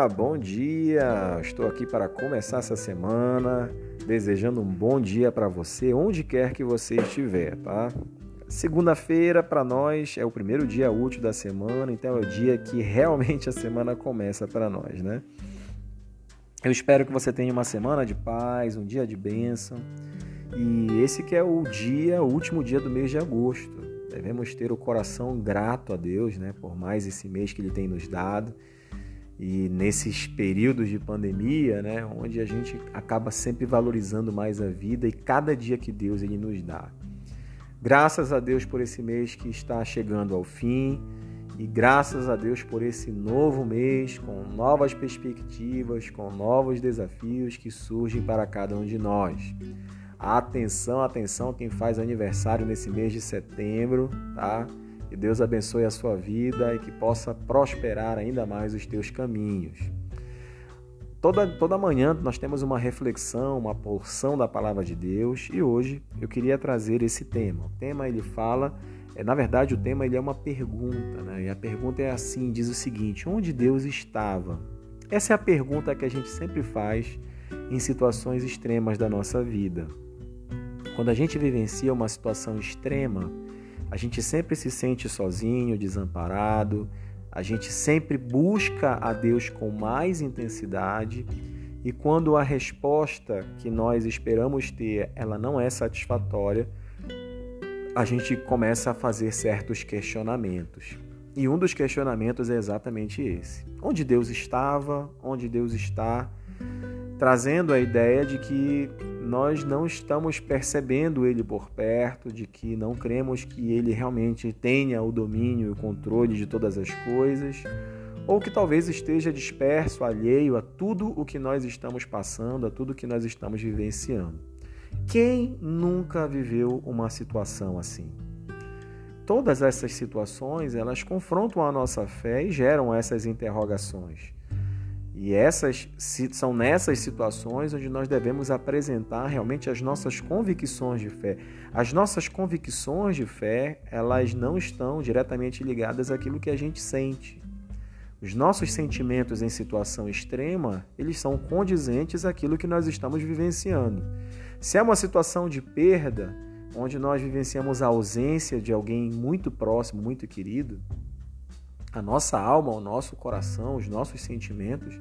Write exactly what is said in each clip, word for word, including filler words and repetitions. Olá, bom dia! Estou aqui para começar essa semana, desejando um bom dia para você, onde quer que você estiver, tá? Segunda-feira, para nós, é o primeiro dia útil da semana, então é o dia que realmente a semana começa para nós, né? Eu espero que você tenha uma semana de paz, um dia de bênção, e esse que é o dia, o último dia do mês de agosto. Devemos ter o coração grato a Deus, né, por mais esse mês que Ele tem nos dado. E nesses períodos de pandemia, né, onde a gente acaba sempre valorizando mais a vida e cada dia que Deus ele nos dá. Graças a Deus por esse mês que está chegando ao fim e graças a Deus por esse novo mês com novas perspectivas, com novos desafios que surgem para cada um de nós. Atenção, atenção quem faz aniversário nesse mês de setembro, tá? Que Deus abençoe a sua vida e que possa prosperar ainda mais os teus caminhos. Toda, toda manhã nós temos uma reflexão, uma porção da Palavra de Deus e hoje eu queria trazer esse tema. O tema ele fala, é, na verdade o tema ele é uma pergunta, né? E a pergunta é assim, diz o seguinte, onde Deus estava? Essa é a pergunta que a gente sempre faz em situações extremas da nossa vida. Quando a gente vivencia uma situação extrema, a gente sempre se sente sozinho, desamparado, a gente sempre busca a Deus com mais intensidade e quando a resposta que nós esperamos ter, ela não é satisfatória, a gente começa a fazer certos questionamentos. E um dos questionamentos é exatamente esse. Onde Deus estava, onde Deus está, trazendo a ideia de que nós não estamos percebendo Ele por perto, de que não cremos que Ele realmente tenha o domínio e o controle de todas as coisas, ou que talvez esteja disperso, alheio a tudo o que nós estamos passando, a tudo o que nós estamos vivenciando. Quem nunca viveu uma situação assim? Todas essas situações, elas confrontam a nossa fé e geram essas interrogações. E essas, são nessas situações onde nós devemos apresentar realmente as nossas convicções de fé. As nossas convicções de fé, elas não estão diretamente ligadas àquilo que a gente sente. Os nossos sentimentos em situação extrema, eles são condizentes àquilo que nós estamos vivenciando. Se é uma situação de perda, onde nós vivenciamos a ausência de alguém muito próximo, muito querido, a nossa alma, o nosso coração, os nossos sentimentos,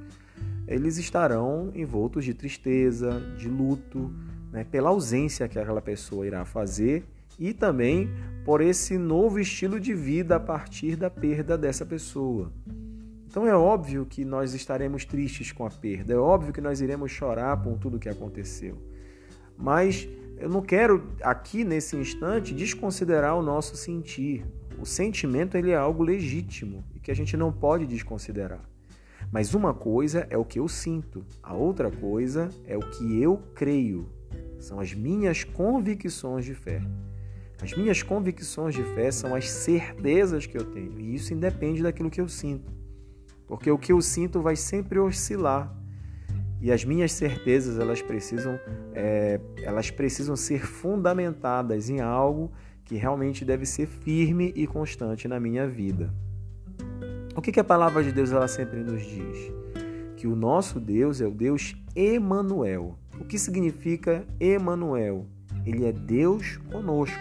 eles estarão envoltos de tristeza, de luto, né, pela ausência que aquela pessoa irá fazer e também por esse novo estilo de vida a partir da perda dessa pessoa. Então é óbvio que nós estaremos tristes com a perda, é óbvio que nós iremos chorar por tudo o que aconteceu, mas eu não quero aqui nesse instante desconsiderar o nosso sentir. O sentimento ele é algo legítimo e que a gente não pode desconsiderar. Mas uma coisa é o que eu sinto, a outra coisa é o que eu creio. São as minhas convicções de fé. As minhas convicções de fé são as certezas que eu tenho e isso independe daquilo que eu sinto. Porque o que eu sinto vai sempre oscilar e as minhas certezas elas precisam, é, elas precisam ser fundamentadas em algo que realmente deve ser firme e constante na minha vida. O que, que a palavra de Deus ela sempre nos diz? Que o nosso Deus é o Deus Emanuel. O que significa Emanuel? Ele é Deus conosco.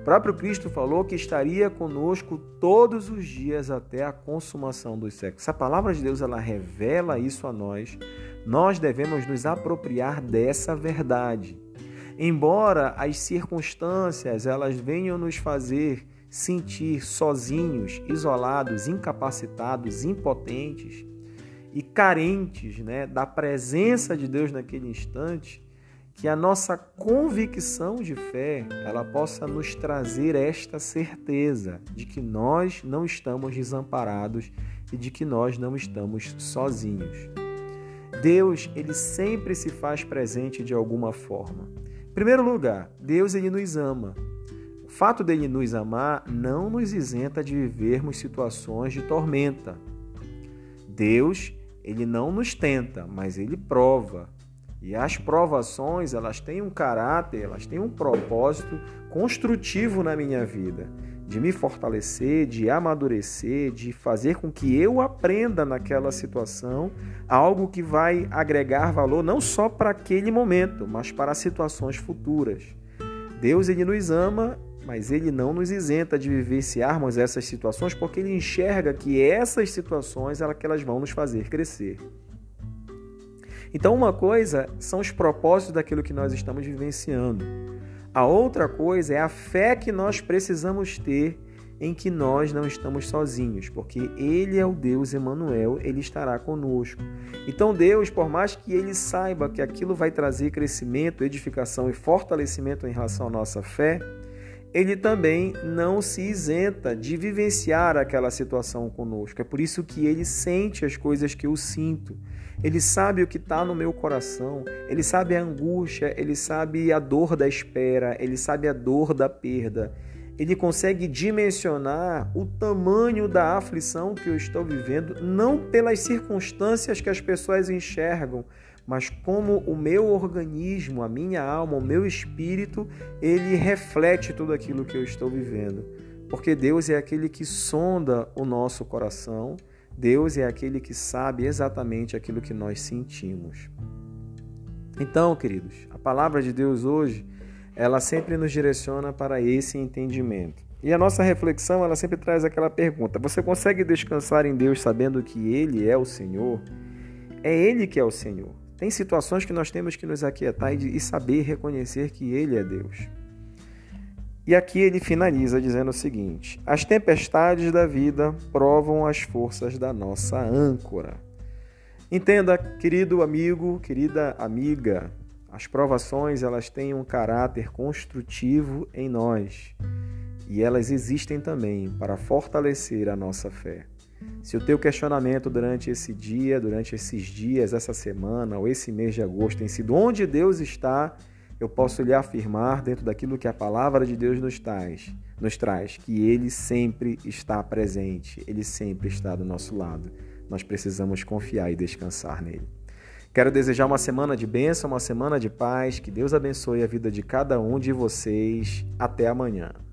O próprio Cristo falou que estaria conosco todos os dias até a consumação dos séculos. Se a palavra de Deus ela revela isso a nós, nós devemos nos apropriar dessa verdade. Embora as circunstâncias elas venham nos fazer sentir sozinhos, isolados, incapacitados, impotentes e carentes, né, da presença de Deus naquele instante, que a nossa convicção de fé ela possa nos trazer esta certeza de que nós não estamos desamparados e de que nós não estamos sozinhos. Deus ele sempre se faz presente de alguma forma. Em primeiro lugar, Deus ele nos ama. O fato dele nos amar não nos isenta de vivermos situações de tormenta. Deus ele não nos tenta, mas ele prova. E as provações elas têm um caráter, elas têm um propósito construtivo na minha vida. de me fortalecer, de amadurecer, de fazer com que eu aprenda naquela situação algo que vai agregar valor não só para aquele momento, mas para situações futuras. Deus, ele nos ama, mas ele não nos isenta de vivenciarmos essas situações, porque ele enxerga que essas situações é que elas vão nos fazer crescer. Então, uma coisa são os propósitos daquilo que nós estamos vivenciando. A outra coisa é a fé que nós precisamos ter em que nós não estamos sozinhos, porque Ele é o Deus Emanuel, Ele estará conosco. Então Deus, por mais que Ele saiba que aquilo vai trazer crescimento, edificação e fortalecimento em relação à nossa fé, Ele também não se isenta de vivenciar aquela situação conosco. É por isso que Ele sente as coisas que eu sinto. Ele sabe o que está no meu coração. Ele sabe a angústia. Ele sabe a dor da espera. Ele sabe a dor da perda. Ele consegue dimensionar o tamanho da aflição que eu estou vivendo, não pelas circunstâncias que as pessoas enxergam, mas como o meu organismo, a minha alma, o meu espírito, ele reflete tudo aquilo que eu estou vivendo. Porque Deus é aquele que sonda o nosso coração, Deus é aquele que sabe exatamente aquilo que nós sentimos. Então, queridos, a palavra de Deus hoje, ela sempre nos direciona para esse entendimento. E a nossa reflexão, ela sempre traz aquela pergunta: você consegue descansar em Deus sabendo que Ele é o Senhor? É Ele que é o Senhor. Tem situações que nós temos que nos aquietar e saber reconhecer que Ele é Deus. E aqui ele finaliza dizendo o seguinte: as tempestades da vida provam as forças da nossa âncora. Entenda, querido amigo, querida amiga, as provações, elas têm um caráter construtivo em nós e elas existem também para fortalecer a nossa fé. Se o teu questionamento durante esse dia, durante esses dias, essa semana ou esse mês de agosto tem sido onde Deus está, eu posso lhe afirmar dentro daquilo que a palavra de Deus nos traz, nos traz, que Ele sempre está presente, Ele sempre está do nosso lado. Nós precisamos confiar e descansar nele. Quero desejar uma semana de bênção, uma semana de paz, que Deus abençoe a vida de cada um de vocês. Até amanhã.